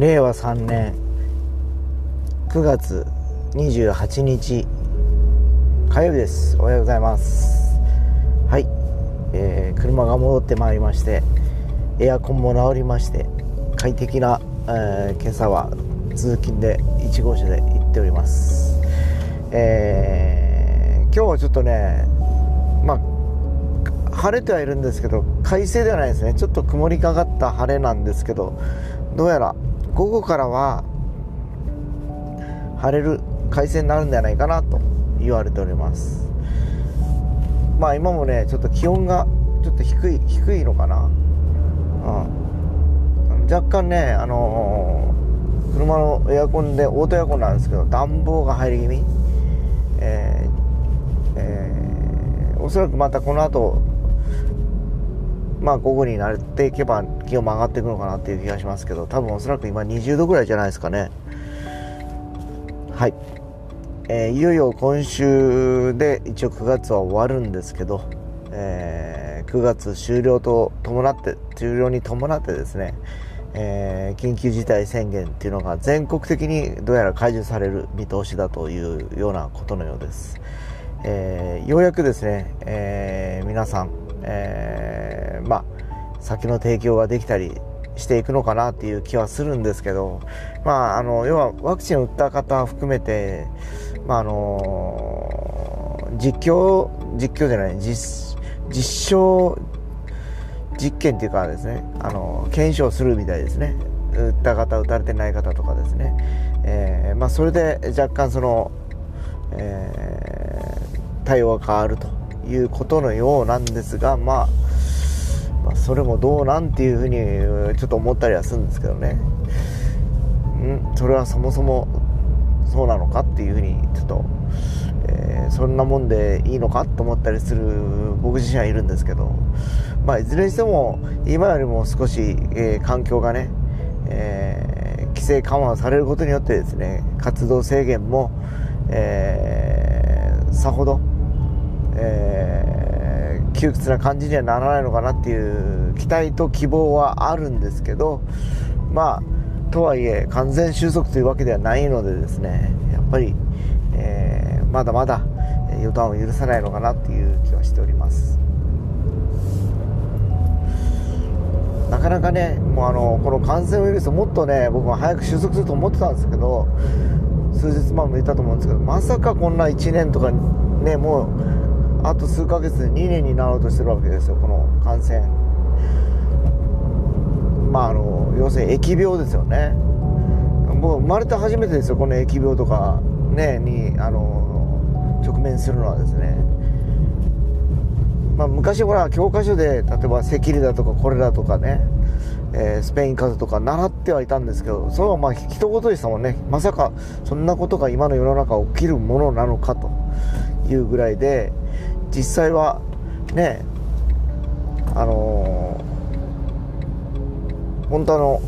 令和3年9月28日火曜日です。おはようございます。はい、車が戻ってまいりまして、エアコンも直りまして、快適な、今朝は通勤で1号車で行っております。今日はちょっとね、晴れてはいるんですけど快晴ではないですね。ちょっと曇りかかった晴れなんですけど、どうやら午後からは晴れる快晴になるんじゃないかなと言われております。まあ今もね、ちょっと気温がちょっと低いのかな、若干ね、車のエアコンでオートエアコンなんですけど暖房が入り気味、おそらくまたこの後午後に慣れていけば気温も上がっていくのかなっていう気がしますけど、多分おそらく今20度ぐらいじゃないですかね。はい、いよいよ今週で一応9月は終わるんですけど、9月終了に伴ってですね、緊急事態宣言っていうのが全国的にどうやら解除される見通しだというようなことのようです。ようやくですね、皆さん、酒の提供ができたりしていくのかなっていう気はするんですけど、要はワクチンを打った方含めて、実証実験っていうかですね、検証するみたいですね。打った方、打たれてない方とかですね、それで若干その、対応が変わるということのようなんですが、それもどうなんていうふうにちょっと思ったりはするんですけどね。それはそもそもそうなのかっていうふうにちょっと、そんなもんでいいのかと思ったりする僕自身はいるんですけど、いずれにしても今よりも少し、環境がね、規制緩和されることによってですね、活動制限も、さほど、窮屈な感じにはならないのかなっていう期待と希望はあるんですけど、とはいえ完全収束というわけではないのでですね、やっぱり、まだまだ予断を許さないのかなっていう気はしております。なかなかね、この感染ウイルスもっとね、僕は早く収束すると思ってたんですけど、数日前も言ったと思うんですけど、まさかこんな1年とかね、もうあと数ヶ月で2年になろうとしてるわけですよ、この感染。要するに疫病ですよね。もう生まれて初めてですよ、この疫病とか、ね、に直面するのはですね。昔ほら教科書で例えば赤痢だとかコレラとかね、スペイン風邪とか習ってはいたんですけど、それは一言でしたもんね。まさかそんなことが今の世の中起きるものなのかというぐらいで、実際はね、本当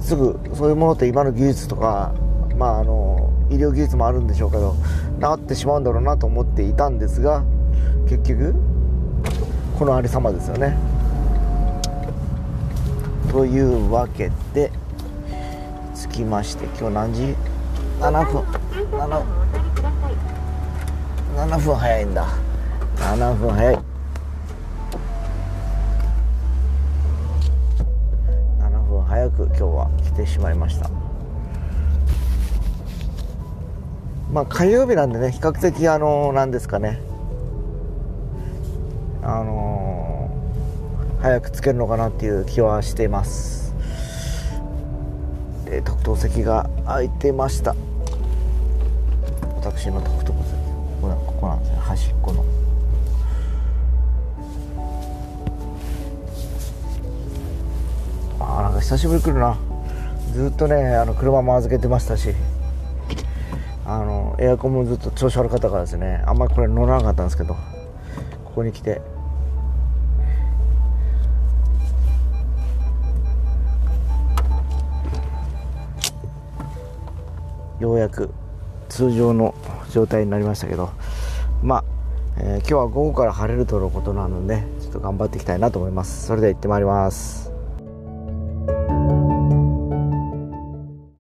すぐそういうものって今の技術とか、医療技術もあるんでしょうけど、治ってしまうんだろうなと思っていたんですが、結局このありさまですよね。というわけでつきまして、今日何時 7分早いんだ。7分早い。7分早く今日は来てしまいました。火曜日なんでね、比較的早くつけるのかなっていう気はしています。で、特等席が空いてました。私の特等席。ここなんですね、端っこの。なんか久しぶり来るな。ずっとね、車も預けてましたし、エアコンもずっと調子悪かったからですね、あんまりこれ乗らなかったんですけど、ここに来てようやく通常の状態になりましたけど、今日は午後から晴れるとのことなので、ちょっと頑張っていきたいなと思います。それでは行ってまいります。